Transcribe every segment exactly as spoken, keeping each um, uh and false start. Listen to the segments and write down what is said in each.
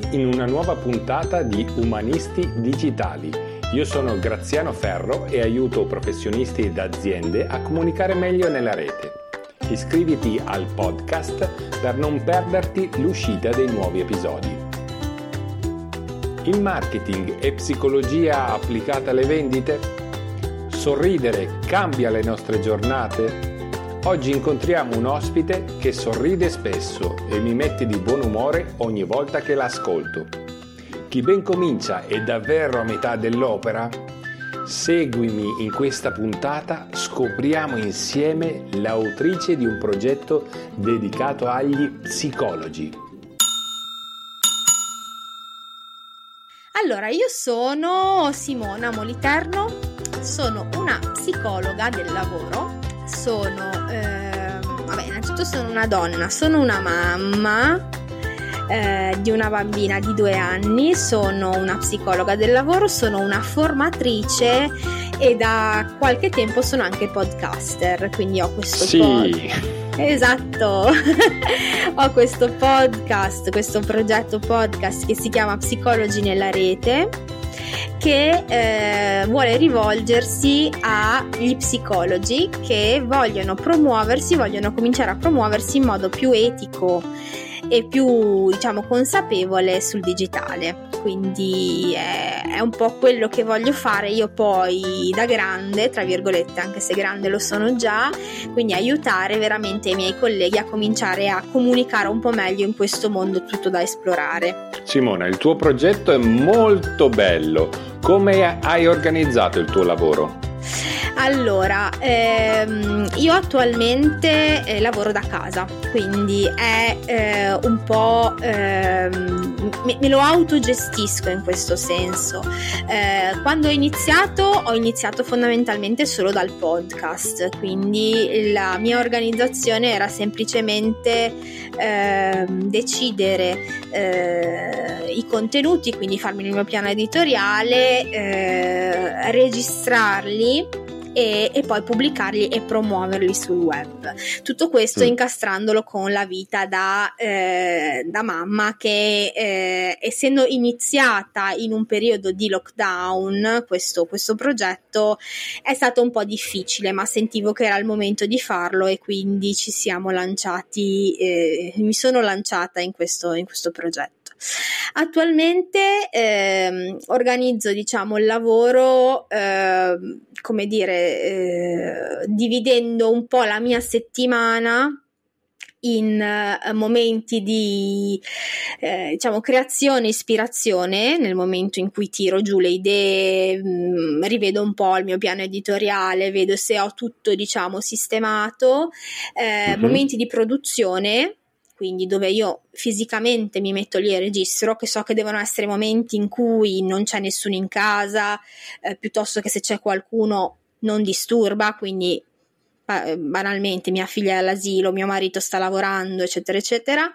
benvenuti in una nuova puntata di Umanisti Digitali. Io sono Graziano Ferro e aiuto professionisti ed aziende a comunicare meglio nella rete. Iscriviti al podcast per non perderti l'uscita dei nuovi episodi. Il marketing è psicologia applicata alle vendite? Sorridere cambia le nostre giornate? Oggi incontriamo un ospite che sorride spesso e mi mette di buon umore ogni volta che l'ascolto. Chi ben comincia è davvero a metà dell'opera? Seguimi in questa puntata, scopriamo insieme l'autrice di un progetto dedicato agli psicologi. Allora, io sono Simona Moliterno, sono una psicologa del lavoro. Sono, eh, vabbè, innanzitutto sono una donna, sono una mamma eh, di una bambina di due anni, sono una psicologa del lavoro, sono una formatrice e da qualche tempo sono anche podcaster, quindi ho questo sì. pod... Esatto, ho questo podcast, questo progetto podcast che si chiama Psicologi nella Rete, che eh, vuole rivolgersi agli psicologi che vogliono promuoversi, vogliono cominciare a promuoversi in modo più etico e più, diciamo, consapevole sul digitale. Quindi eh, è un po' quello che voglio fare io poi da grande, tra virgolette, anche se grande lo sono già, quindi aiutare veramente i miei colleghi a cominciare a comunicare un po' meglio in questo mondo tutto da esplorare. Simona, il tuo progetto è molto bello. Come hai organizzato il tuo lavoro? Allora, ehm, io attualmente eh, lavoro da casa, quindi è eh, un po' ehm, me, me lo autogestisco in questo senso. Eh, quando ho iniziato, ho iniziato fondamentalmente solo dal podcast, quindi la mia organizzazione era semplicemente ehm, decidere eh, i contenuti, quindi farmi il mio piano editoriale, eh, registrarli E, e poi pubblicarli e promuoverli sul web. Tutto questo mm. incastrandolo con la vita da, eh, da mamma che eh, essendo iniziata in un periodo di lockdown, questo, questo progetto è stato un po' difficile, ma sentivo che era il momento di farlo e quindi ci siamo lanciati, eh, mi sono lanciata in questo, in questo progetto. Attualmente eh, organizzo, diciamo, il lavoro eh, come dire eh, dividendo un po' la mia settimana in eh, momenti di eh, diciamo creazione, ispirazione, nel momento in cui tiro giù le idee, mh, rivedo un po' il mio piano editoriale, vedo se ho tutto, diciamo, sistemato, eh, mm-hmm. momenti di produzione, quindi dove io fisicamente mi metto lì e registro, che so che devono essere momenti in cui non c'è nessuno in casa, eh, piuttosto che se c'è qualcuno non disturba, quindi banalmente mia figlia è all'asilo, mio marito sta lavorando, eccetera, eccetera.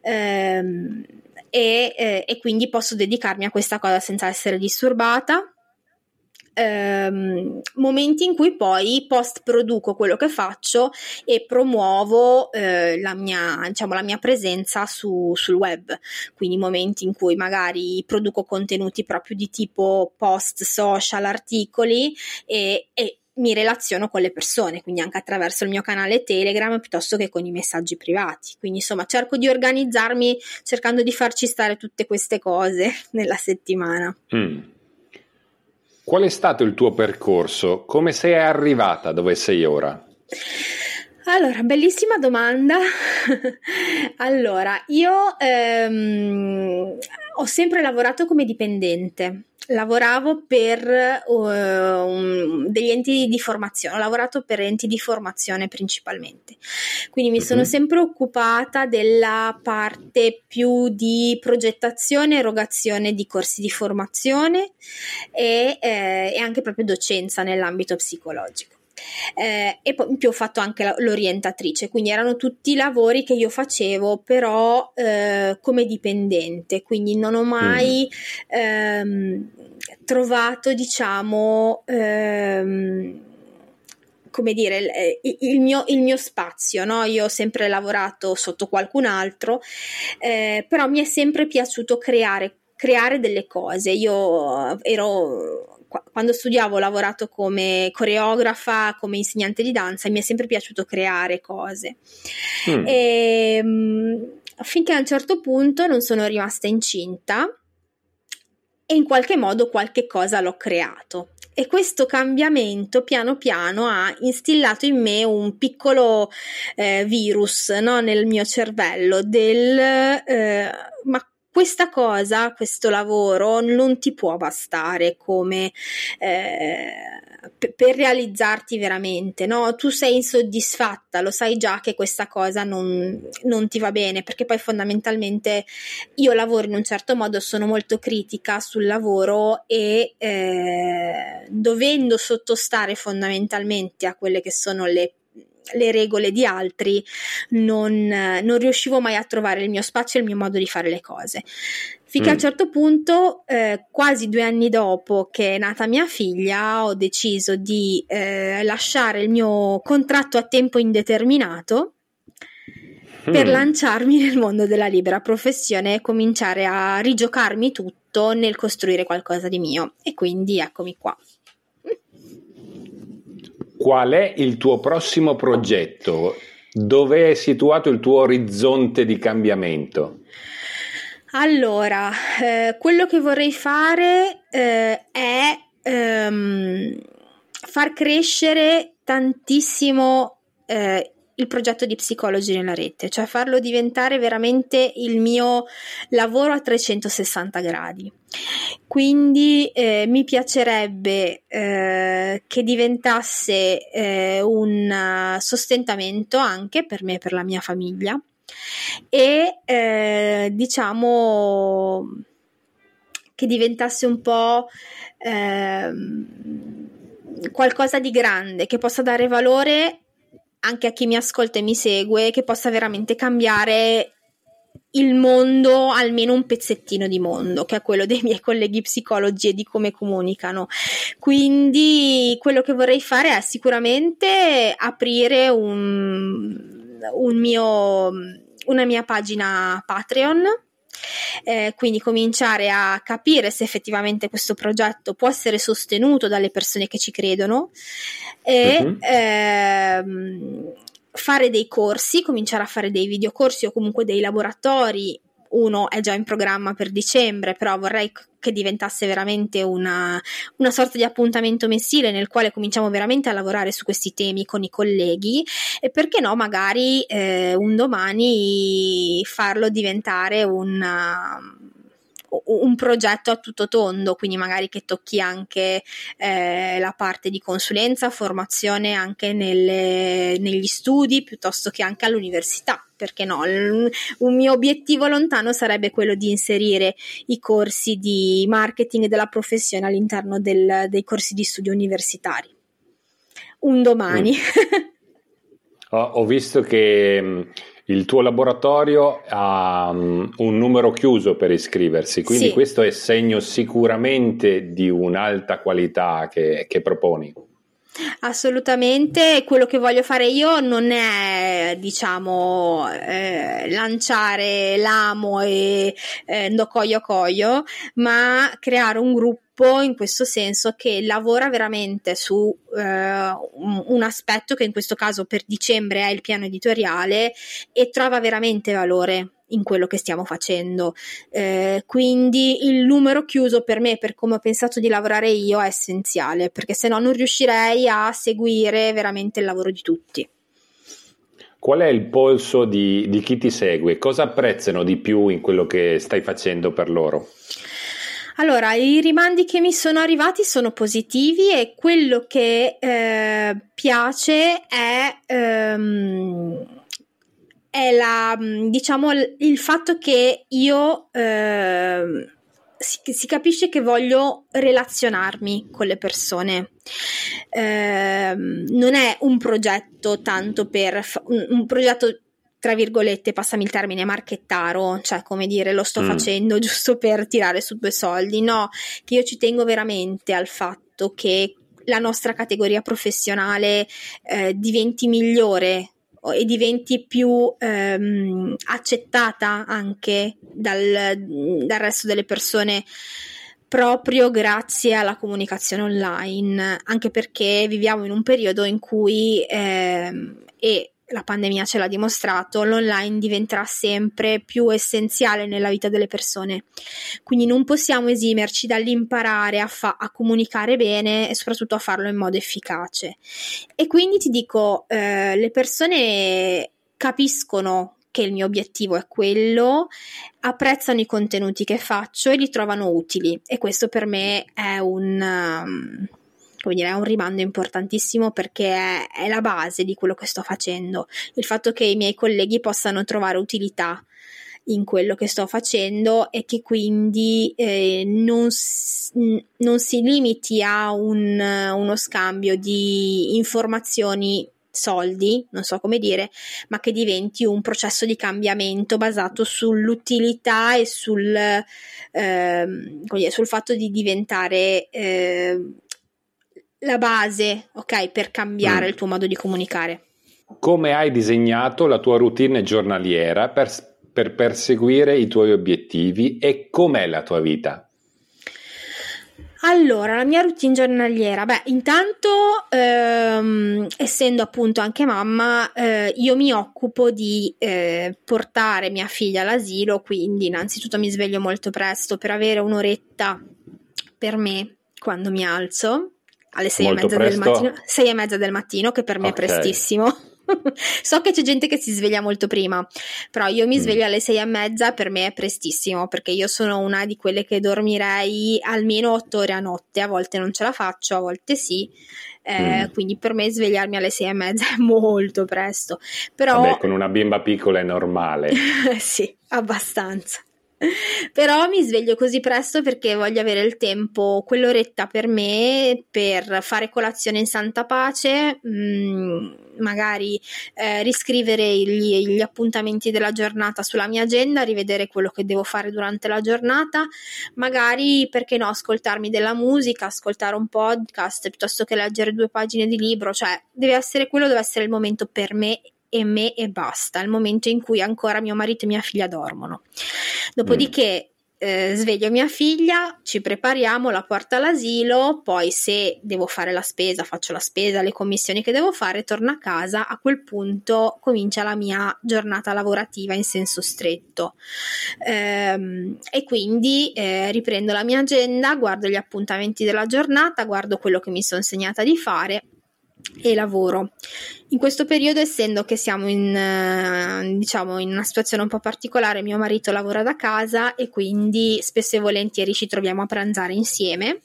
Ehm, e, eh, e quindi posso dedicarmi a questa cosa senza essere disturbata. Um, momenti in cui poi post produco quello che faccio e promuovo eh, la mia, diciamo, la mia presenza su, sul web, quindi momenti in cui magari produco contenuti proprio di tipo post social, articoli e, e mi relaziono con le persone, quindi anche attraverso il mio canale Telegram piuttosto che con i messaggi privati, quindi insomma cerco di organizzarmi cercando di farci stare tutte queste cose nella settimana. mm. Qual è stato il tuo percorso? Come sei arrivata dove sei ora? Allora, bellissima domanda. Allora, io ehm, ho sempre lavorato come dipendente. Lavoravo per uh, un, degli enti di formazione, ho lavorato per enti di formazione principalmente, quindi mi mm-hmm. sono sempre occupata della parte più di progettazione, erogazione di corsi di formazione e, eh, e anche proprio docenza nell'ambito psicologico. Eh, e poi in più ho fatto anche la, l'orientatrice, quindi erano tutti lavori che io facevo però eh, come dipendente, quindi non ho mai mm. ehm, trovato, diciamo, ehm, come dire, il, il, mio, il mio spazio, no? Io ho sempre lavorato sotto qualcun altro, eh, però mi è sempre piaciuto creare, creare delle cose. Io ero... Quando studiavo ho lavorato come coreografa, come insegnante di danza, e mi è sempre piaciuto creare cose. Mm. E, finché a un certo punto non sono rimasta incinta e in qualche modo qualche cosa l'ho creato. E questo cambiamento piano piano ha instillato in me un piccolo eh, virus, no? Nel mio cervello del eh, ma questa cosa, questo lavoro non ti può bastare come eh, per, per realizzarti veramente, no? Tu sei insoddisfatta, lo sai già che questa cosa non, non ti va bene, perché poi fondamentalmente io lavoro in un certo modo, sono molto critica sul lavoro e eh, dovendo sottostare fondamentalmente a quelle che sono le le regole di altri, non, non riuscivo mai a trovare il mio spazio e il mio modo di fare le cose. Finché mm. a un certo punto, eh, quasi due anni dopo che è nata mia figlia, ho deciso di eh, lasciare il mio contratto a tempo indeterminato mm. per lanciarmi nel mondo della libera professione e cominciare a rigiocarmi tutto nel costruire qualcosa di mio. E quindi eccomi qua. Qual è il tuo prossimo progetto? Dove è situato il tuo orizzonte di cambiamento? Allora, eh, quello che vorrei fare eh, è ehm, far crescere tantissimo eh, il progetto di Psicologi nella Rete, cioè farlo diventare veramente il mio lavoro a trecentosessanta gradi. Quindi eh, mi piacerebbe eh, che diventasse eh, un sostentamento anche per me e per la mia famiglia e eh, diciamo che diventasse un po' eh, qualcosa di grande, che possa dare valore anche a chi mi ascolta e mi segue, che possa veramente cambiare il mondo, almeno un pezzettino di mondo, che è quello dei miei colleghi psicologi e di come comunicano. Quindi quello che vorrei fare è sicuramente aprire un, un mio, una mia pagina Patreon, eh, quindi cominciare a capire se effettivamente questo progetto può essere sostenuto dalle persone che ci credono e uh-huh. ehm, fare dei corsi, cominciare a fare dei videocorsi o comunque dei laboratori. Uno è già in programma per dicembre, però vorrei che diventasse veramente una, una sorta di appuntamento mensile nel quale cominciamo veramente a lavorare su questi temi con i colleghi e perché no magari eh, un domani farlo diventare una, un progetto a tutto tondo, quindi magari che tocchi anche eh, la parte di consulenza, formazione anche nelle, negli studi piuttosto che anche all'università. Perché no? Un mio obiettivo lontano sarebbe quello di inserire i corsi di marketing della professione all'interno del, dei corsi di studio universitari. Un domani. Mm. ho, ho visto che il tuo laboratorio ha um, un numero chiuso per iscriversi, quindi sì. Questo è segno sicuramente di un'alta qualità che, che proponi. Assolutamente, quello che voglio fare io non è diciamo eh, lanciare l'amo e eh, ndo coio coio, ma creare un gruppo in questo senso che lavora veramente su eh, un, un aspetto che in questo caso per dicembre è il piano editoriale e trova veramente valore in quello che stiamo facendo. Eh, quindi il numero chiuso per me, per come ho pensato di lavorare io, è essenziale, perché se no non riuscirei a seguire veramente il lavoro di tutti. Qual è il polso di, di chi ti segue? Cosa apprezzano di più in quello che stai facendo per loro? Allora, i rimandi che mi sono arrivati sono positivi e quello che eh, piace è ehm, è la, diciamo, il fatto che io eh, si, si capisce che voglio relazionarmi con le persone. Eh, non è un progetto tanto per un, un progetto tra virgolette, passami il termine, marchettaro, cioè come dire lo sto mm. facendo giusto per tirare su due soldi. No, che io ci tengo veramente al fatto che la nostra categoria professionale eh, diventi migliore e diventi più ehm, accettata anche dal, dal resto delle persone, proprio grazie alla comunicazione online, anche perché viviamo in un periodo in cui ehm, e la pandemia ce l'ha dimostrato, l'online diventerà sempre più essenziale nella vita delle persone, quindi non possiamo esimerci dall'imparare a, fa- a comunicare bene e soprattutto a farlo in modo efficace. E quindi ti dico, eh, le persone capiscono che il mio obiettivo è quello, apprezzano i contenuti che faccio e li trovano utili, e questo per me è un, come dire, è un rimando importantissimo, perché è, è la base di quello che sto facendo, il fatto che i miei colleghi possano trovare utilità in quello che sto facendo e che quindi eh, non, non si limiti a un, uno scambio di informazioni, soldi, non so come dire, ma che diventi un processo di cambiamento basato sull'utilità e sul, eh, sul fatto di diventare eh, la base, ok, per cambiare mm. il tuo modo di comunicare. Come hai disegnato la tua routine giornaliera per, per perseguire i tuoi obiettivi, e com'è la tua vita? Allora, la mia routine giornaliera, beh, intanto ehm, essendo appunto anche mamma, eh, io mi occupo di eh, portare mia figlia all'asilo, quindi innanzitutto mi sveglio molto presto per avere un'oretta per me quando mi alzo, alle sei e mezza del mattino, sei e mezza del mattino, che per me okay. è prestissimo. So che c'è gente che si sveglia molto prima, però io mi sveglio alle sei e mezza, per me è prestissimo, perché io sono una di quelle che dormirei almeno otto ore a notte, a volte non ce la faccio, a volte sì, eh, mm. quindi per me svegliarmi alle sei e mezza è molto presto, però vabbè, con una bimba piccola è normale. Sì, abbastanza. Però mi sveglio così presto perché voglio avere il tempo, quell'oretta per me, per fare colazione in santa pace, mh, magari eh, riscrivere gli, gli appuntamenti della giornata sulla mia agenda, rivedere quello che devo fare durante la giornata, magari, perché no, ascoltarmi della musica, ascoltare un podcast piuttosto che leggere due pagine di libro, cioè deve essere quello, deve essere il momento per me e me e basta, il momento in cui ancora mio marito e mia figlia dormono. Dopodiché eh, sveglio mia figlia, ci prepariamo, la porto all'asilo, poi se devo fare la spesa faccio la spesa, le commissioni che devo fare, torno a casa, a quel punto comincia la mia giornata lavorativa in senso stretto, ehm, e quindi eh, riprendo la mia agenda, guardo gli appuntamenti della giornata, guardo quello che mi sono segnata di fare e lavoro. In questo periodo, essendo che siamo in, diciamo, in una situazione un po' particolare, mio marito lavora da casa e quindi spesso e volentieri ci troviamo a pranzare insieme,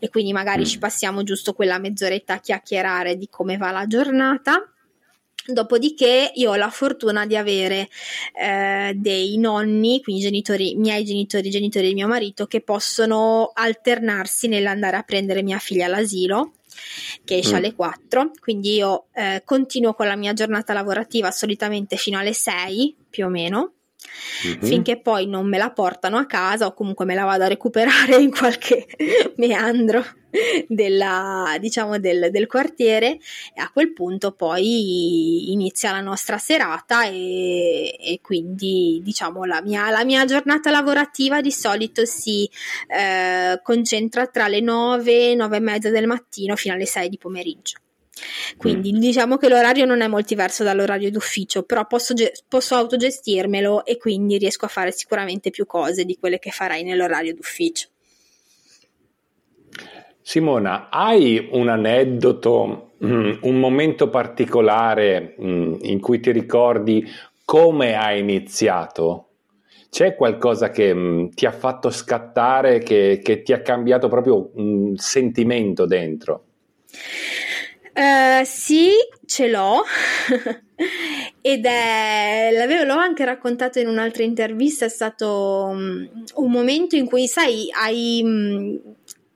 e quindi magari ci passiamo giusto quella mezz'oretta a chiacchierare di come va la giornata. Dopodiché io ho la fortuna di avere eh, dei nonni, quindi genitori, miei genitori, genitori di mio marito, che possono alternarsi nell'andare a prendere mia figlia all'asilo, che esce mm. alle quattro, quindi io eh, continuo con la mia giornata lavorativa solitamente fino alle sei più o meno, mm-hmm. finché poi non me la portano a casa, o comunque me la vado a recuperare in qualche meandro della, diciamo, del, del quartiere, e a quel punto poi inizia la nostra serata, e, e quindi diciamo la mia, la mia giornata lavorativa di solito si eh, concentra tra le nove, nove e mezza del mattino fino alle sei di pomeriggio. Quindi mm. diciamo che l'orario non è molto diverso dall'orario d'ufficio, però posso, ge- posso autogestirmelo, e quindi riesco a fare sicuramente più cose di quelle che farai nell'orario d'ufficio. Simona, hai un aneddoto, un momento particolare in cui ti ricordi come hai iniziato? C'è qualcosa che ti ha fatto scattare, che, che ti ha cambiato proprio un sentimento dentro? Uh, sì, ce l'ho. Ed è, l'avevo, l'ho anche raccontato in un'altra intervista, è stato um, un momento in cui, sai, hai um,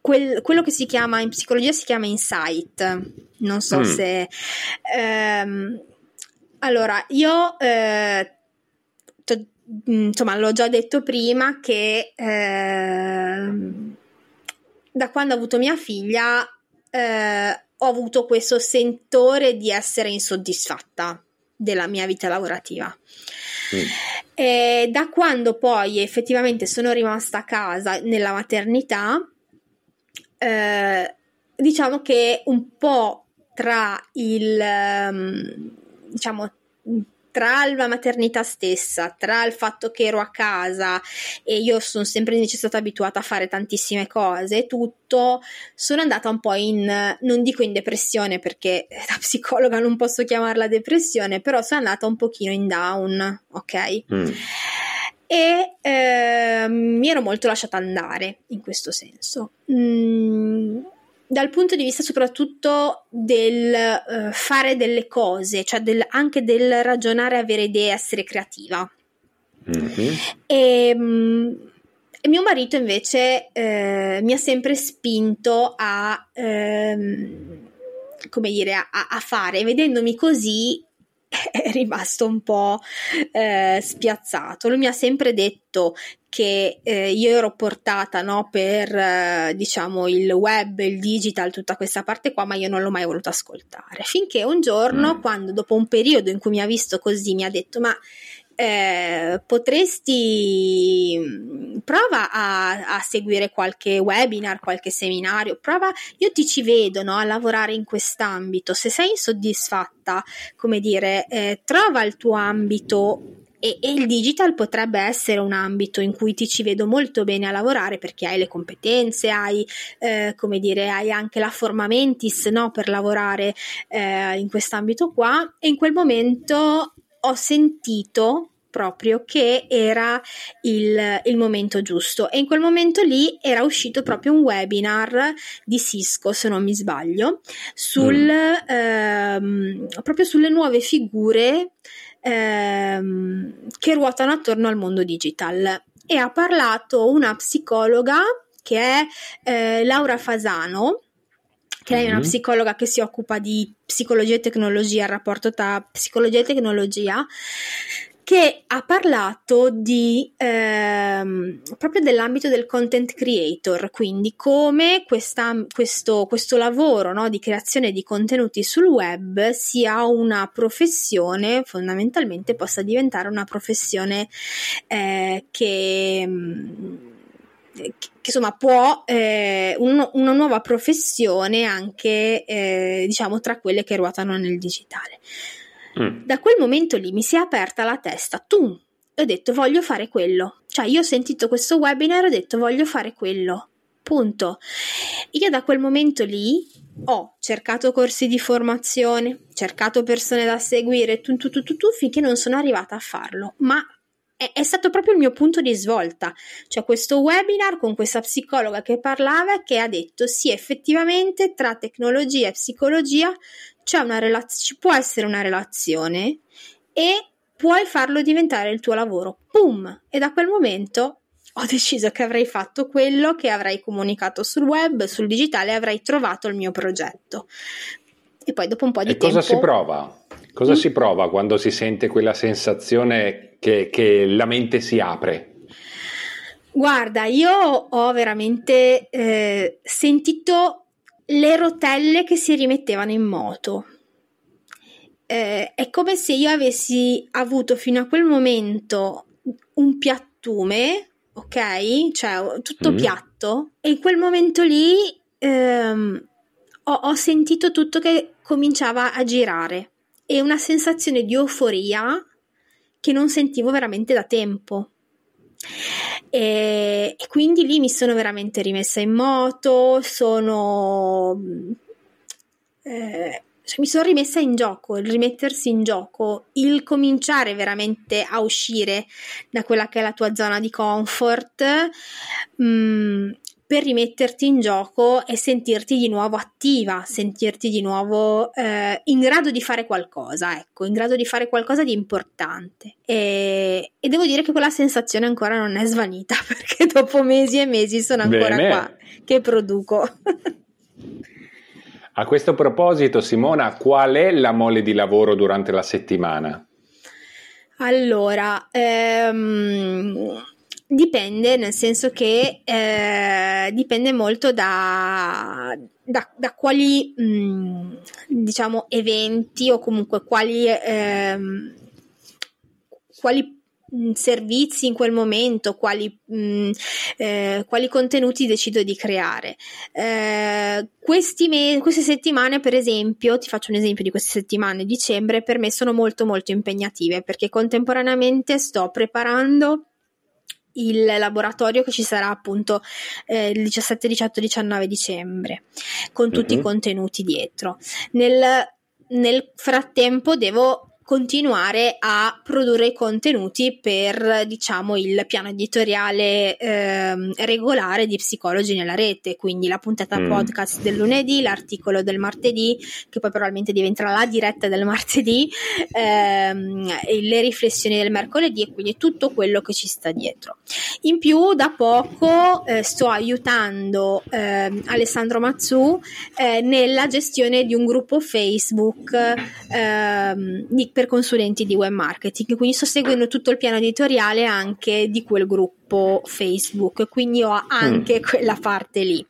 quel, quello che si chiama in psicologia si chiama insight, non so mm. se um, allora io uh, t- insomma l'ho già detto prima che uh, da quando ho avuto mia figlia eh, ho avuto questo sentore di essere insoddisfatta della mia vita lavorativa. Mm. E da quando poi effettivamente sono rimasta a casa nella maternità, eh, diciamo che un po' tra il diciamo tra la maternità stessa, tra il fatto che ero a casa e io sono sempre invece stata abituata a fare tantissime cose, tutto, sono andata un po' in, non dico in depressione perché da psicologa non posso chiamarla depressione, però sono andata un pochino in down, ok? Mm. E eh, mi ero molto lasciata andare in questo senso. Mm. Dal punto di vista soprattutto del uh, fare delle cose, cioè del, anche del ragionare, avere idee, essere creativa. Mm-hmm. E, um, e mio marito invece eh, mi ha sempre spinto a, ehm, come dire, a, a fare, vedendomi così è rimasto un po' eh, spiazzato. Lui mi ha sempre detto che eh, io ero portata, no, per eh, diciamo il web, il digital, tutta questa parte qua, ma io non l'ho mai voluto ascoltare, finché un giorno mm. quando dopo un periodo in cui mi ha visto così mi ha detto ma eh, potresti prova a, a seguire qualche webinar, qualche seminario, prova, io ti ci vedo, no, a lavorare in quest'ambito, se sei insoddisfatta, come dire, eh, trova il tuo ambito. E, e il digital potrebbe essere un ambito in cui ti ci vedo molto bene a lavorare perché hai le competenze, hai eh, come dire, hai anche la forma mentis, no, per lavorare eh, in quest'ambito qua. E in quel momento ho sentito proprio che era il, il momento giusto, e in quel momento lì era uscito proprio un webinar di Cisco, se non mi sbaglio, sul, mm. ehm, proprio sulle nuove figure Ehm, che ruotano attorno al mondo digital, e ha parlato una psicologa che è eh, Laura Fasano, che mm-hmm. è una psicologa che si occupa di psicologia e tecnologia, il rapporto tra psicologia e tecnologia, che ha parlato di ehm, proprio dell'ambito del content creator, quindi come questa, questo, questo lavoro, no, di creazione di contenuti sul web sia una professione, fondamentalmente possa diventare una professione eh, che, che insomma può eh, un, una nuova professione anche eh, diciamo tra quelle che ruotano nel digitale. Da quel momento lì mi si è aperta la testa, tum, e ho detto voglio fare quello, cioè io ho sentito questo webinar e ho detto voglio fare quello, punto. Io da quel momento lì ho cercato corsi di formazione, cercato persone da seguire, tu, tu, tu, tu, tu, finché non sono arrivata a farlo, ma è, è stato proprio il mio punto di svolta, cioè questo webinar con questa psicologa che parlava, che ha detto sì, effettivamente tra tecnologia e psicologia c'è una relaz- ci può essere una relazione e puoi farlo diventare il tuo lavoro, boom! E da quel momento ho deciso che avrei fatto quello, che avrei comunicato sul web, sul digitale, avrei trovato il mio progetto. E poi dopo un po' di e tempo... E cosa si prova? Cosa mm. si prova quando si sente quella sensazione che, che la mente si apre? Guarda, io ho veramente eh, sentito... le rotelle che si rimettevano in moto. Eh, è come se io avessi avuto fino a quel momento un piattume, ok? Cioè tutto mm. piatto, e in quel momento lì ehm, ho, ho sentito tutto che cominciava a girare, e una sensazione di euforia che non sentivo veramente da tempo. E, e quindi lì mi sono veramente rimessa in moto, sono eh, cioè mi sono rimessa in gioco, il rimettersi in gioco, il cominciare veramente a uscire da quella che è la tua zona di comfort, mh, per rimetterti in gioco e sentirti di nuovo attiva, sentirti di nuovo eh, in grado di fare qualcosa, ecco, in grado di fare qualcosa di importante. E, e devo dire che quella sensazione ancora non è svanita, perché dopo mesi e mesi sono ancora Bene. qua che produco. A questo proposito, Simona, qual è la mole di lavoro durante la settimana? Allora, ehm... dipende, nel senso che eh, dipende molto da, da, da quali mh, diciamo eventi o comunque quali ehm, quali servizi in quel momento, quali, mh, eh, quali contenuti decido di creare. Eh, questi me- queste settimane, per esempio, ti faccio un esempio di queste settimane, dicembre per me sono molto molto impegnative, perché contemporaneamente sto preparando il laboratorio che ci sarà appunto eh, il diciassette, diciotto, diciannove dicembre, con tutti mm-hmm. i contenuti dietro. Nel, nel frattempo devo continuare a produrre i contenuti per, diciamo, il piano editoriale eh, regolare di Psicologi nella Rete, quindi la puntata mm. podcast del lunedì, l'articolo del martedì, che poi probabilmente diventerà la diretta del martedì, ehm, le riflessioni del mercoledì e quindi tutto quello che ci sta dietro. In più, da poco eh, sto aiutando eh, Alessandro Mazzù eh, nella gestione di un gruppo Facebook eh, di per consulenti di web marketing, quindi sto seguendo tutto il piano editoriale anche di quel gruppo Facebook, quindi ho anche mm. quella parte lì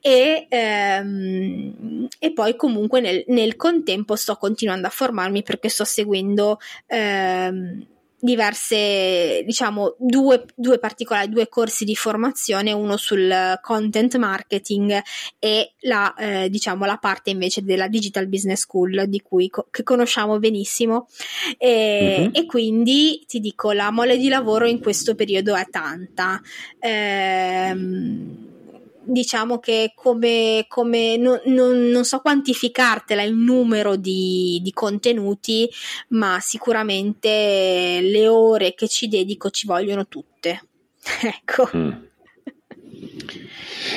e, ehm, e poi comunque nel, nel contempo sto continuando a formarmi, perché sto seguendo ehm, diverse, diciamo, due, due particolari, due corsi di formazione, uno sul content marketing e la, eh, diciamo, la parte invece della Digital Business School di cui co- che conosciamo benissimo e, mm-hmm. e quindi ti dico, la mole di lavoro in questo periodo è tanta. Ehm, diciamo che come, come non, non, non so quantificartela il numero di, di contenuti, ma sicuramente le ore che ci dedico ci vogliono tutte, ecco. Mm.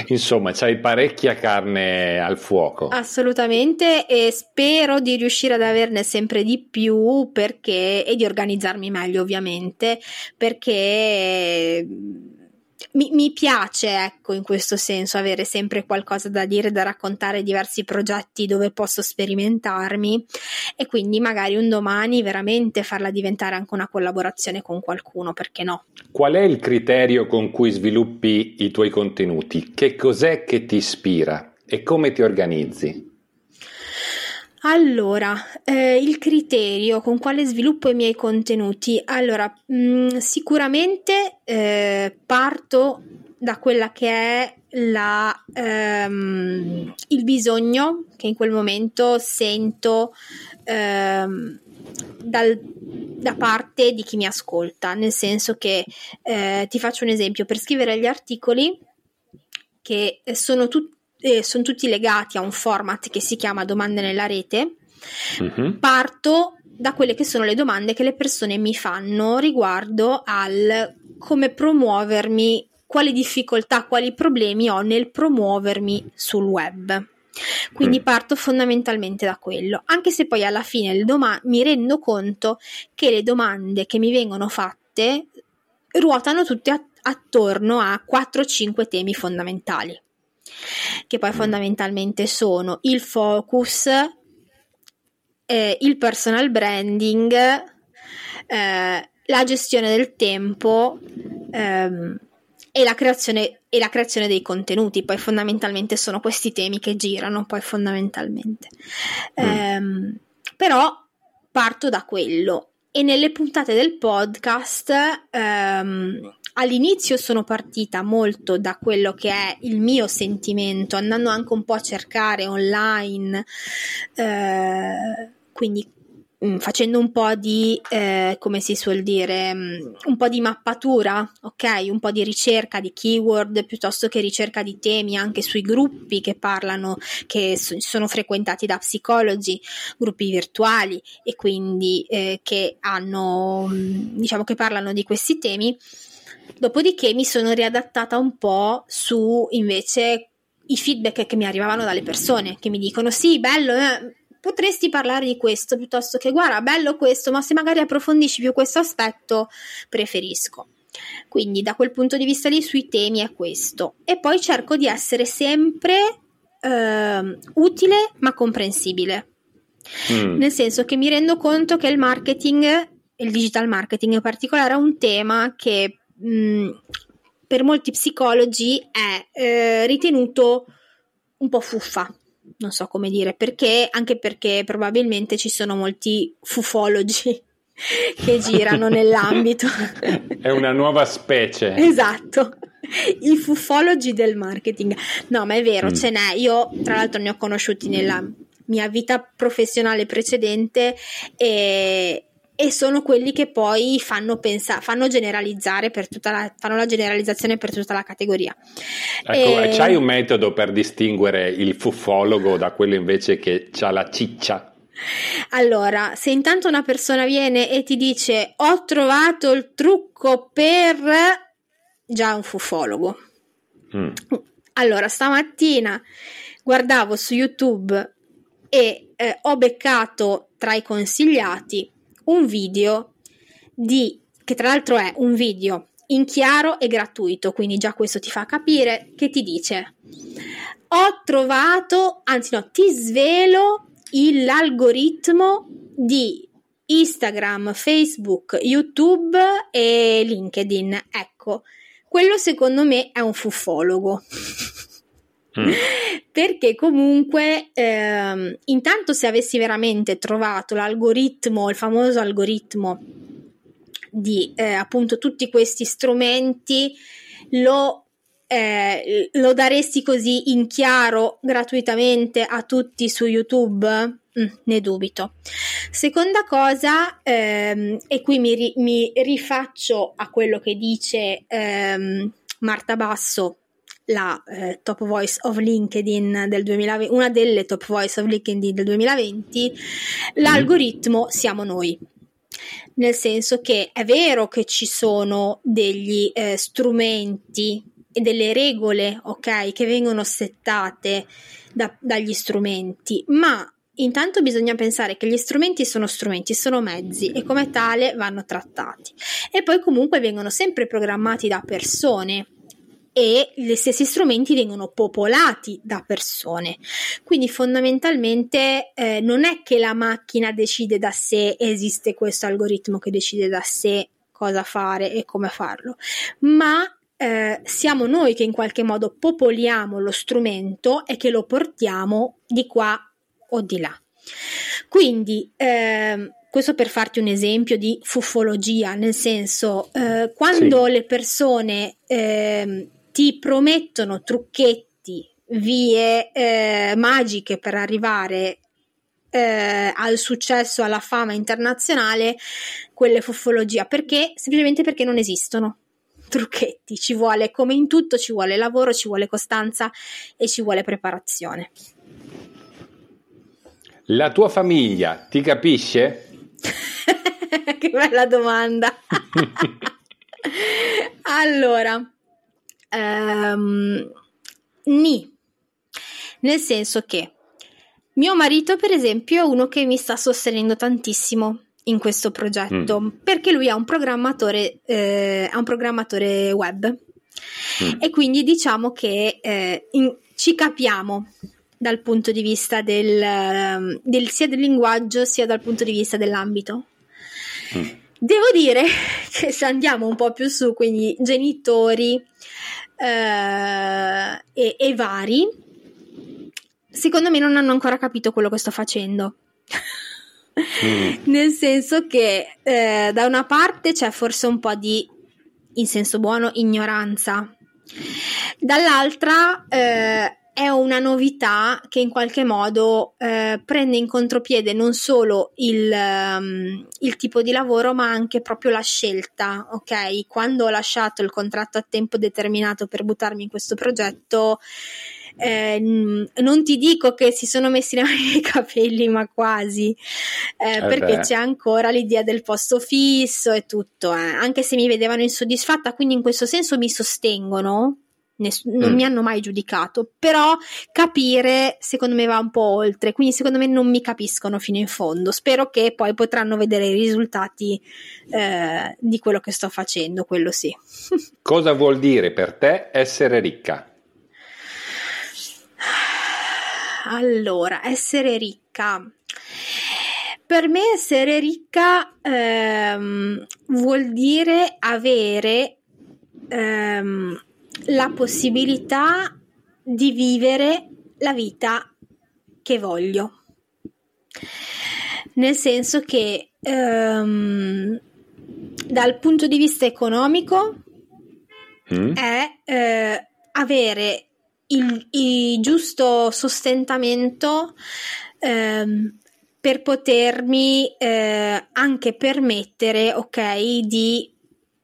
Insomma, c'hai parecchia carne al fuoco. Assolutamente, e spero di riuscire ad averne sempre di più, perché e di organizzarmi meglio ovviamente, perché Mi, mi piace, ecco, in questo senso avere sempre qualcosa da dire, da raccontare, diversi progetti dove posso sperimentarmi e quindi magari un domani veramente farla diventare anche una collaborazione con qualcuno, perché no? Qual è il criterio con cui sviluppi i tuoi contenuti? Che cos'è che ti ispira e come ti organizzi? Allora, eh, il criterio con quale sviluppo i miei contenuti? Allora, mh, sicuramente eh, parto da quella che è la, ehm, il bisogno che in quel momento sento ehm, dal, da parte di chi mi ascolta, nel senso che eh, ti faccio un esempio: per scrivere gli articoli, che sono tutti Eh, sono tutti legati a un format che si chiama domande nella rete, uh-huh. parto da quelle che sono le domande che le persone mi fanno riguardo al come promuovermi, quali difficoltà, quali problemi ho nel promuovermi sul web. Quindi parto fondamentalmente da quello, anche se poi alla fine le doma- mi rendo conto che le domande che mi vengono fatte ruotano tutte att- attorno a quattro o cinque temi fondamentali, che poi fondamentalmente sono il focus, eh, il personal branding, eh, la gestione del tempo ehm, e, la creazione, e la creazione dei contenuti. Poi fondamentalmente sono questi temi che girano poi fondamentalmente. Mm. Ehm, però parto da quello e nelle puntate del podcast ehm, all'inizio sono partita molto da quello che è il mio sentimento, andando anche un po' a cercare online, eh, quindi mh, facendo un po' di, eh, come si suol dire, mh, un po' di mappatura, ok? Un po' di ricerca di keyword, piuttosto che ricerca di temi anche sui gruppi che parlano, che so, sono frequentati da psicologi, gruppi virtuali e quindi eh, che hanno, mh, diciamo che parlano di questi temi. Dopodiché mi sono riadattata un po' su invece i feedback che mi arrivavano dalle persone, che mi dicono sì, bello, eh, potresti parlare di questo, piuttosto che guarda, bello questo, ma se magari approfondisci più questo aspetto preferisco. Quindi da quel punto di vista lì sui temi è questo. E poi cerco di essere sempre eh, utile ma comprensibile, mm. nel senso che mi rendo conto che il marketing, il digital marketing in particolare, è un tema che per molti psicologi è eh, ritenuto un po' fuffa, non so come dire, perché anche perché probabilmente ci sono molti fufologi che girano nell'ambito. È una nuova specie. Esatto, i fufologi del marketing. No, ma è vero, mm. ce n'è. Io tra l'altro ne ho conosciuti nella mia vita professionale precedente e, e sono quelli che poi fanno pensare, fanno generalizzare per tutta la, fanno la generalizzazione per tutta la categoria. Ecco, e... c'hai un metodo per distinguere il fufologo da quello invece che c'ha la ciccia? Allora, se intanto una persona viene e ti dice ho trovato il trucco per, già un fufologo. Mm. Allora, stamattina guardavo su YouTube e eh, ho beccato tra i consigliati un video di, che tra l'altro è un video in chiaro e gratuito, quindi già questo ti fa capire, che ti dice ho trovato, anzi no, ti svelo il, l'algoritmo di Instagram, Facebook, YouTube e LinkedIn. Ecco, quello secondo me è un fufologo. Perché comunque ehm, intanto se avessi veramente trovato l'algoritmo, il famoso algoritmo di eh, appunto tutti questi strumenti, lo, eh, lo daresti così in chiaro gratuitamente a tutti su YouTube? Mm, ne dubito. Seconda cosa, ehm, e qui mi, ri- mi rifaccio a quello che dice ehm, Marta Basso, la eh, top voice of LinkedIn del duemilaventi, una delle top voice of LinkedIn del duemilaventi, l'algoritmo siamo noi, nel senso che è vero che ci sono degli eh, strumenti e delle regole, ok, che vengono settate da, dagli strumenti, ma intanto bisogna pensare che gli strumenti sono strumenti, sono mezzi e come tale vanno trattati, e poi comunque vengono sempre programmati da persone e gli stessi strumenti vengono popolati da persone, quindi fondamentalmente eh, non è che la macchina decide da sé, esiste questo algoritmo che decide da sé cosa fare e come farlo, ma eh, siamo noi che in qualche modo popoliamo lo strumento e che lo portiamo di qua o di là. Quindi eh, questo per farti un esempio di fufologia, nel senso eh, quando sì. le persone eh, ti promettono trucchetti, vie eh, magiche per arrivare eh, al successo, alla fama internazionale, quella è fufologia, perché semplicemente perché non esistono trucchetti, ci vuole, come in tutto, ci vuole lavoro, ci vuole costanza e ci vuole preparazione. La tua famiglia ti capisce? Che bella domanda. Allora Um, ni. Nel senso che mio marito, per esempio, è uno che mi sta sostenendo tantissimo in questo progetto, mm. perché lui è un programmatore, eh, è un programmatore web, mm. e quindi diciamo che eh, in, ci capiamo dal punto di vista del, del sia del linguaggio sia dal punto di vista dell'ambito. Mm. Devo dire che se andiamo un po' più su, quindi genitori eh, e, e vari, secondo me non hanno ancora capito quello che sto facendo. Mm. Nel senso che eh, da una parte c'è forse un po' di, in senso buono, ignoranza, dall'altra eh, è una novità che in qualche modo eh, prende in contropiede non solo il, um, il tipo di lavoro, ma anche proprio la scelta, ok? Quando ho lasciato il contratto a tempo determinato per buttarmi in questo progetto, eh, non ti dico che si sono messi le mani nei capelli, ma quasi, eh, eh perché beh. c'è ancora l'idea del posto fisso e tutto, eh. Anche se mi vedevano insoddisfatta, quindi in questo senso mi sostengono, Ness- non mm. mi hanno mai giudicato, però capire secondo me va un po' oltre, quindi secondo me non mi capiscono fino in fondo. Spero che poi potranno vedere i risultati eh, di quello che sto facendo, quello sì. Cosa vuol dire per te essere ricca? Allora, essere ricca, per me essere ricca ehm, vuol dire avere ehm, la possibilità di vivere la vita che voglio, nel senso che um, dal punto di vista economico mm. è eh, avere il, il giusto sostentamento ehm, per potermi eh, anche permettere, ok, di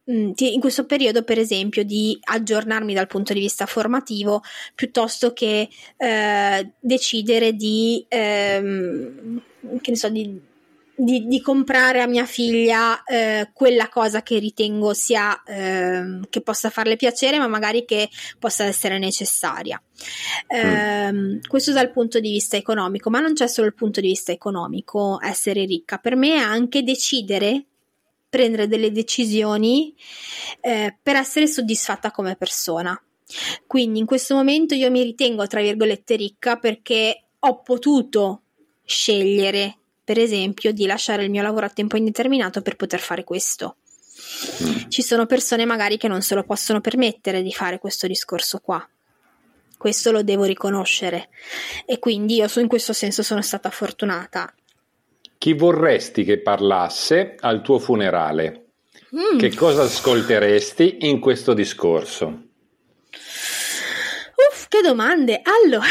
in questo periodo, per esempio, di aggiornarmi dal punto di vista formativo, piuttosto che eh, decidere di ehm, che ne so, di, di, di comprare a mia figlia eh, quella cosa che ritengo sia eh, che possa farle piacere, ma magari che possa essere necessaria. Eh, questo dal punto di vista economico, ma non c'è solo il punto di vista economico. Essere ricca per me è anche decidere, prendere delle decisioni eh, per essere soddisfatta come persona. Quindi in questo momento io mi ritengo tra virgolette ricca perché ho potuto scegliere, per esempio, di lasciare il mio lavoro a tempo indeterminato per poter fare questo. Ci sono persone magari che non se lo possono permettere di fare questo discorso qua. Questo lo devo riconoscere. E quindi io in questo senso sono stata fortunata. Chi vorresti che parlasse al tuo funerale? Mm. Che cosa ascolteresti in questo discorso? Uff, che domande! Allora,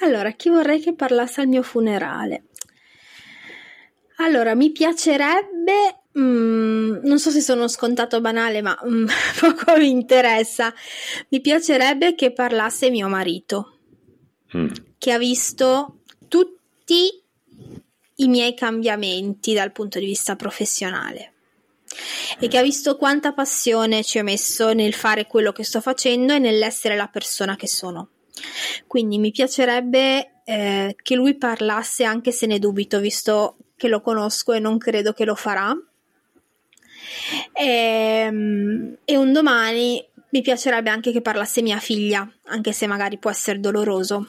allora, chi vorrei che parlasse al mio funerale? Allora, mi piacerebbe, mm, non so se sono scontato banale, ma mm, poco mi interessa, mi piacerebbe che parlasse mio marito, mm. che ha visto tutti i miei cambiamenti dal punto di vista professionale e che ha visto quanta passione ci ho messo nel fare quello che sto facendo e nell'essere la persona che sono. Quindi mi piacerebbe eh, che lui parlasse, anche se ne dubito, visto che lo conosco e non credo che lo farà. E, e un domani mi piacerebbe anche che parlasse mia figlia, anche se magari può essere doloroso.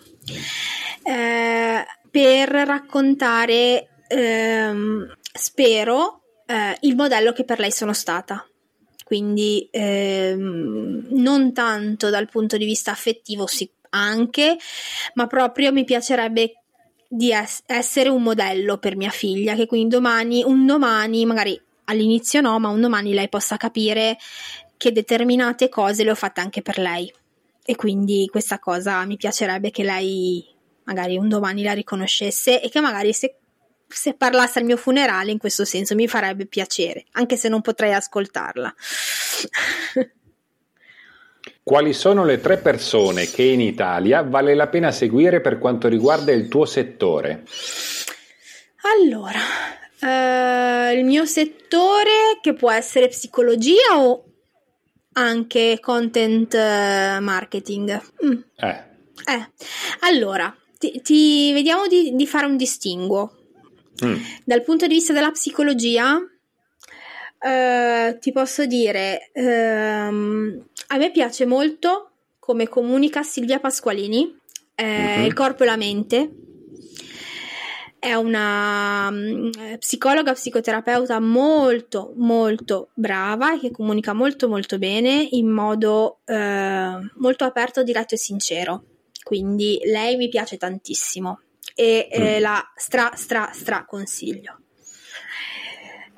Eh, per raccontare, ehm, spero, eh, il modello che per lei sono stata. Quindi ehm, non tanto dal punto di vista affettivo, sì, anche, ma proprio mi piacerebbe di es- essere un modello per mia figlia, che quindi domani, un domani, magari all'inizio no, ma un domani lei possa capire che determinate cose le ho fatte anche per lei. E quindi questa cosa mi piacerebbe che lei magari un domani la riconoscesse e che magari se, se parlasse al mio funerale, in questo senso mi farebbe piacere, anche se non potrei ascoltarla. Quali sono le tre persone che in Italia vale la pena seguire per quanto riguarda il tuo settore? Allora, eh, il mio settore, che può essere psicologia o anche content marketing. Mm. Eh. Eh, allora... Ti, ti vediamo di, di fare un distinguo. Mm. Dal punto di vista della psicologia, eh, ti posso dire, ehm, a me piace molto come comunica Silvia Pasqualini, eh, mm-hmm. il corpo e la mente. È una eh, psicologa, psicoterapeuta molto molto brava e che comunica molto molto bene, in modo eh, molto aperto, diretto e sincero. Quindi lei mi piace tantissimo e eh, la stra stra stra consiglio.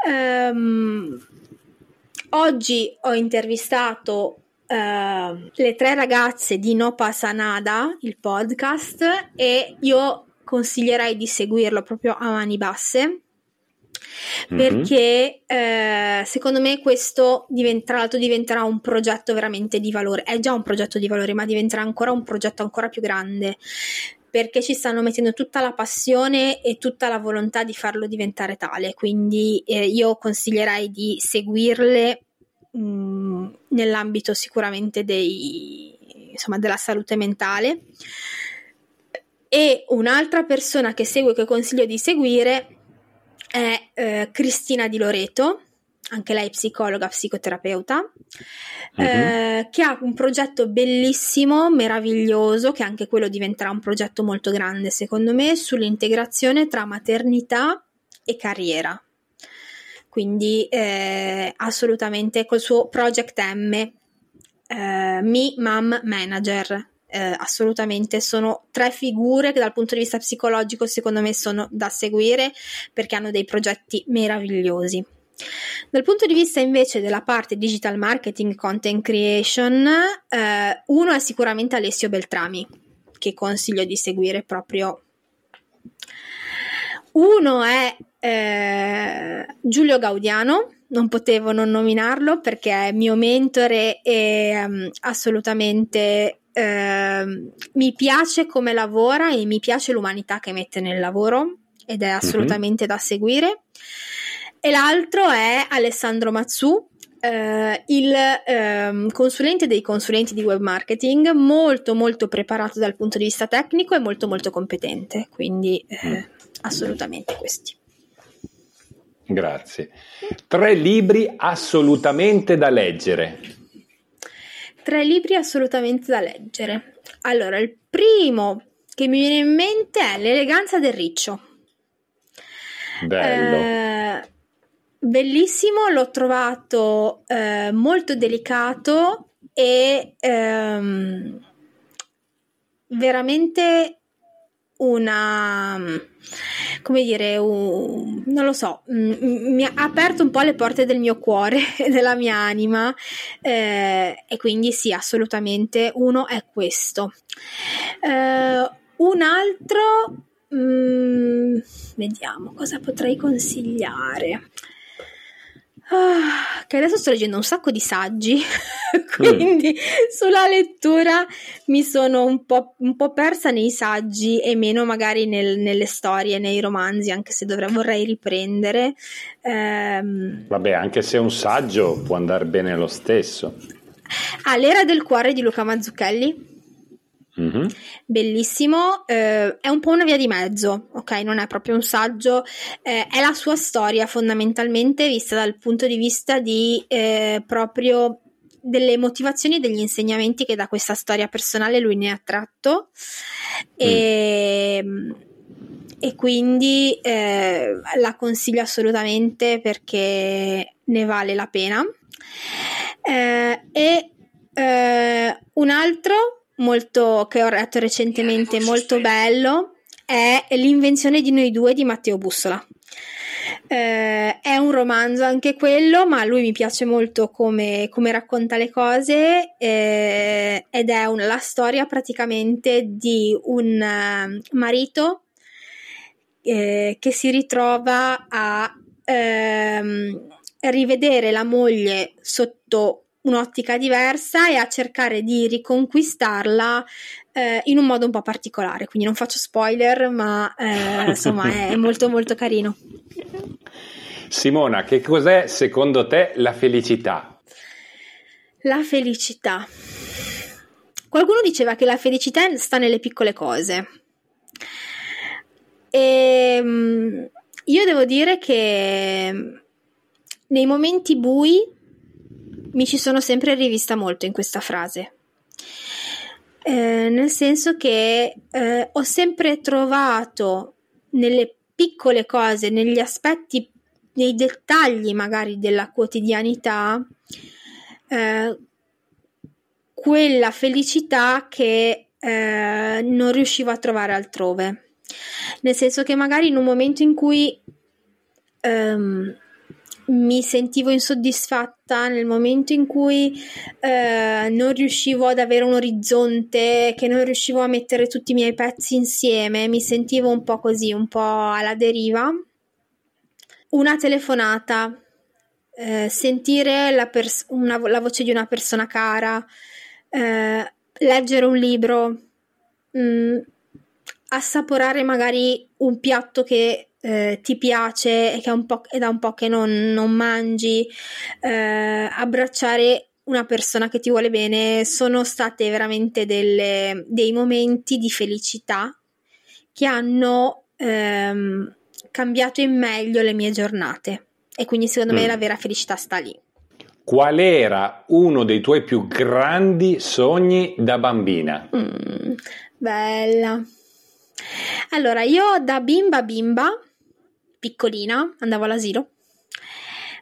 Um, oggi ho intervistato uh, le tre ragazze di Nopa Sanada, il podcast, e io consiglierei di seguirlo proprio a mani basse, perché eh, secondo me questo divent- tra l'altro diventerà un progetto veramente di valore. È già un progetto di valore, ma diventerà ancora un progetto ancora più grande, perché ci stanno mettendo tutta la passione e tutta la volontà di farlo diventare tale. Quindi eh, io consiglierei di seguirle mh, nell'ambito sicuramente dei, insomma, della salute mentale. E un'altra persona che seguo, che consiglio di seguire, è eh, Cristina Di Loreto, anche lei psicologa, psicoterapeuta, uh-huh. eh, che ha un progetto bellissimo, meraviglioso, che anche quello diventerà un progetto molto grande secondo me, sull'integrazione tra maternità e carriera. Quindi eh, assolutamente, col suo Project M, eh, Me Mom Manager, eh, assolutamente sono tre figure che dal punto di vista psicologico secondo me sono da seguire perché hanno dei progetti meravigliosi. Dal punto di vista invece della parte digital marketing, content creation, eh, uno è sicuramente Alessio Beltrami, che consiglio di seguire proprio. Uno è eh, Giulio Gaudiano, non potevo non nominarlo perché è mio mentore e um, assolutamente eh, mi piace come lavora e mi piace l'umanità che mette nel lavoro ed è assolutamente mm-hmm. da seguire. E l'altro è Alessandro Mazzù, eh, il eh, consulente dei consulenti di web marketing, molto molto preparato dal punto di vista tecnico e molto molto competente, quindi eh, assolutamente questi. Grazie. Tre libri assolutamente da leggere. Tre libri assolutamente da leggere. Allora, il primo che mi viene in mente è L'eleganza del riccio. Bello. Eh, Bellissimo, l'ho trovato eh, molto delicato e ehm, veramente una, come dire, un, non lo so, m- mi ha aperto un po' le porte del mio cuore e della mia anima eh, e quindi sì, assolutamente uno è questo. Eh, un altro, mh, vediamo cosa potrei consigliare. Ah, che adesso sto leggendo un sacco di saggi quindi mm. sulla lettura mi sono un po', un po' persa nei saggi e meno magari nel, nelle storie, nei romanzi, anche se dovrei, vorrei riprendere ehm... vabbè, anche se è un saggio può andare bene lo stesso. All'era del cuore di Luca Mazzucchelli, mm-hmm. bellissimo, eh, è un po' una via di mezzo, ok? Non è proprio un saggio, eh, è la sua storia fondamentalmente vista dal punto di vista di eh, proprio delle motivazioni e degli insegnamenti che da questa storia personale lui ne ha tratto e, mm. e quindi eh, la consiglio assolutamente perché ne vale la pena. Eh, e eh, un altro molto che ho letto recentemente, molto bello, è L'invenzione di noi due di Matteo Bussola. Eh, è un romanzo anche quello, ma lui mi piace molto come, come racconta le cose eh, ed è un, la storia praticamente di un marito eh, che si ritrova a ehm, rivedere la moglie sotto un'ottica diversa e a cercare di riconquistarla eh, in un modo un po' particolare, quindi non faccio spoiler, ma eh, insomma è molto molto carino. Simona, che cos'è secondo te la felicità? La felicità. Qualcuno diceva che la felicità sta nelle piccole cose e io devo dire che nei momenti bui mi ci sono sempre rivista molto in questa frase, eh, nel senso che eh, ho sempre trovato nelle piccole cose, negli aspetti, nei dettagli magari della quotidianità, eh, quella felicità che eh, non riuscivo a trovare altrove, nel senso che magari in un momento in cui ehm, mi sentivo insoddisfatta, nel momento in cui eh, non riuscivo ad avere un orizzonte, che non riuscivo a mettere tutti i miei pezzi insieme, mi sentivo un po' così, un po' alla deriva. Una telefonata, eh, sentire la, pers- una, la voce di una persona cara, eh, leggere un libro, mh, assaporare magari un piatto che Eh, ti piace e che è, un po', è da un po' che non, non mangi, eh, abbracciare una persona che ti vuole bene, sono state veramente delle, dei momenti di felicità che hanno ehm, cambiato in meglio le mie giornate e quindi secondo mm. me la vera felicità sta lì. Qual era uno dei tuoi più grandi sogni da bambina? Mm, bella. Allora, io da bimba bimba piccolina, andavo all'asilo,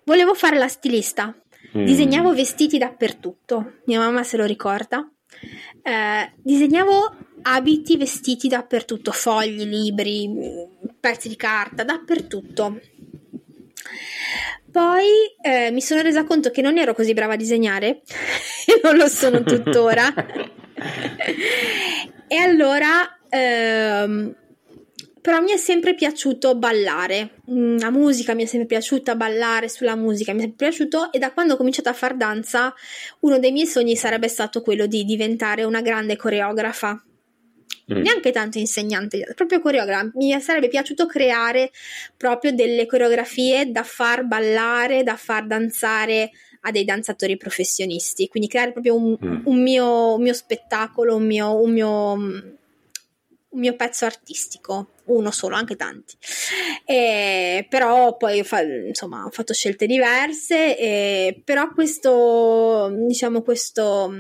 volevo fare la stilista, mm. disegnavo vestiti dappertutto, mia mamma se lo ricorda, Eh, disegnavo abiti, vestiti dappertutto, fogli, libri, pezzi di carta, dappertutto. Poi eh, mi sono resa conto che non ero così brava a disegnare, non lo sono tuttora. E allora ehm, però mi è sempre piaciuto ballare, la musica mi è sempre piaciuta, ballare sulla musica mi è sempre piaciuto, e da quando ho cominciato a far danza uno dei miei sogni sarebbe stato quello di diventare una grande coreografa. Mm. Neanche tanto insegnante, proprio coreografa. Mi sarebbe piaciuto creare proprio delle coreografie da far ballare, da far danzare a dei danzatori professionisti, quindi creare proprio un, mm. un, mio, un mio spettacolo, un mio, un, mio, un mio pezzo artistico, uno solo, anche tanti. E, però poi fa, insomma, ho fatto scelte diverse, e, però questo, diciamo, questo...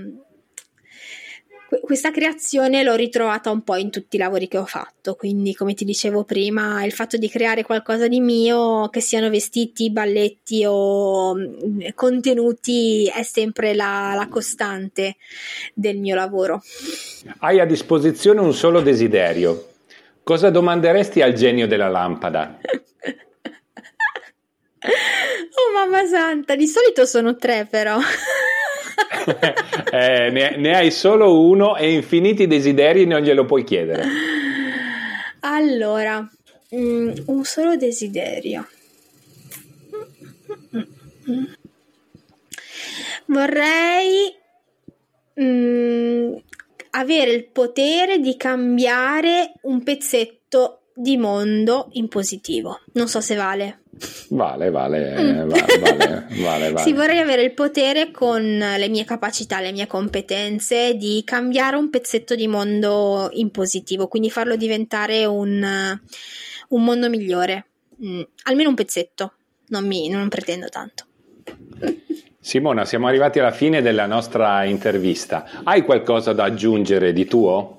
questa creazione l'ho ritrovata un po' in tutti i lavori che ho fatto, quindi come ti dicevo prima, il fatto di creare qualcosa di mio, che siano vestiti, balletti o contenuti, è sempre la, la costante del mio lavoro. Hai a disposizione un solo desiderio. Cosa domanderesti al genio della lampada? Oh mamma santa, di solito sono tre però. eh, ne, ne hai solo uno e infiniti desideri, non glielo puoi chiedere. Allora, mm, un solo desiderio. Mm. Vorrei mm, avere il potere di cambiare un pezzetto di mondo in positivo. Non so se vale. Vale, vale, mm. vale, vale, vale, vale. Sì, vorrei avere il potere, con le mie capacità, le mie competenze, di cambiare un pezzetto di mondo in positivo, quindi farlo diventare un, un mondo migliore, mm. almeno un pezzetto, non, mi, non pretendo tanto. Simona, siamo arrivati alla fine della nostra intervista. Hai qualcosa da aggiungere di tuo?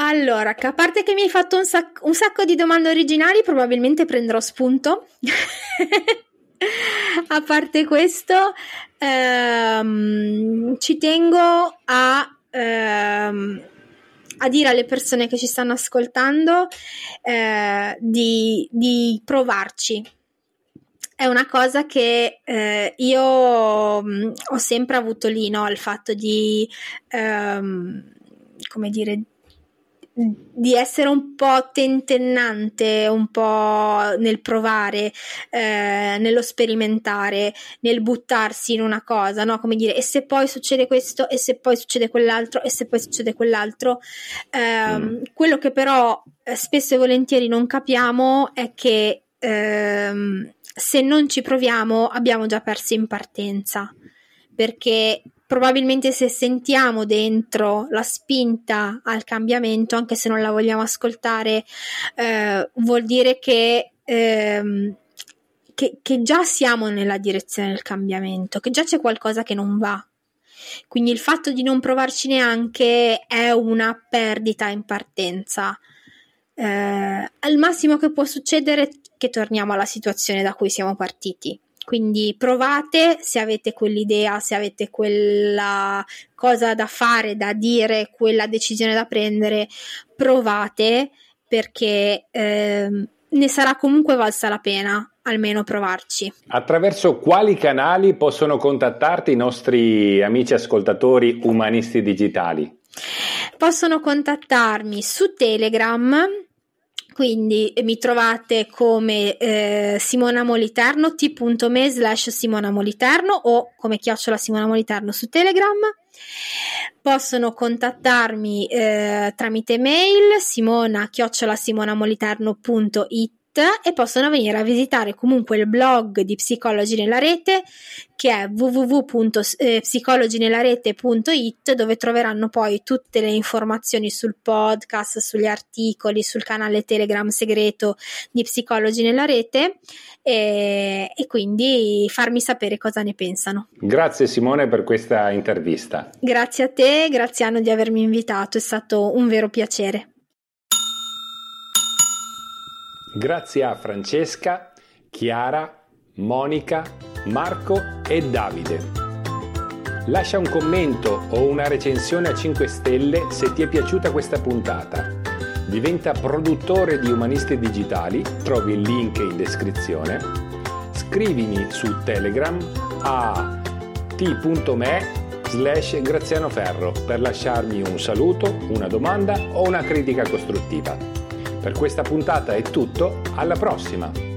Allora, a parte che mi hai fatto un sacco, un sacco di domande originali, probabilmente prenderò spunto. A parte questo, ehm, ci tengo a, ehm, a dire alle persone che ci stanno ascoltando eh, di, di provarci. È una cosa che eh, io mh, ho sempre avuto lì, no? Il fatto di, ehm, come dire... di essere un po' tentennante, un po' nel provare, eh, nello sperimentare, nel buttarsi in una cosa, no? Come dire, e se poi succede questo, e se poi succede quell'altro, e se poi succede quell'altro. Eh, mm. Quello che però spesso e volentieri non capiamo è che ehm, se non ci proviamo abbiamo già perso in partenza, perché probabilmente se sentiamo dentro la spinta al cambiamento, anche se non la vogliamo ascoltare, eh, vuol dire che, ehm, che, che già siamo nella direzione del cambiamento, che già c'è qualcosa che non va. Quindi il fatto di non provarci neanche è una perdita in partenza. Eh, al massimo che può succedere è che torniamo alla situazione da cui siamo partiti. Quindi provate, se avete quell'idea, se avete quella cosa da fare, da dire, quella decisione da prendere, provate, perché eh, ne sarà comunque valsa la pena, almeno provarci. Attraverso quali canali possono contattarti i nostri amici ascoltatori umanisti digitali? Possono contattarmi su Telegram. Quindi mi trovate come eh, Simona Moliterno, t.me slash Simona Moliterno o come chiocciola Simona Moliterno su Telegram. Possono contattarmi eh, tramite mail simona chiocciola simonaMoliterno.it, e possono venire a visitare comunque il blog di Psicologi nella Rete, che è w w w punto psicologi nella rete punto i t, dove troveranno poi tutte le informazioni sul podcast, sugli articoli, sul canale Telegram segreto di Psicologi nella Rete, e, e quindi farmi sapere cosa ne pensano. Grazie Simone per questa intervista. Grazie a te, Graziano, di avermi invitato, è stato un vero piacere. Grazie a Francesca, Chiara, Monica, Marco e Davide. Lascia un commento o una recensione a cinque stelle se ti è piaciuta questa puntata. Diventa produttore di Umanisti Digitali, trovi il link in descrizione. Scrivimi su Telegram a t.me slash Graziano Ferro per lasciarmi un saluto, una domanda o una critica costruttiva. Per questa puntata è tutto, alla prossima!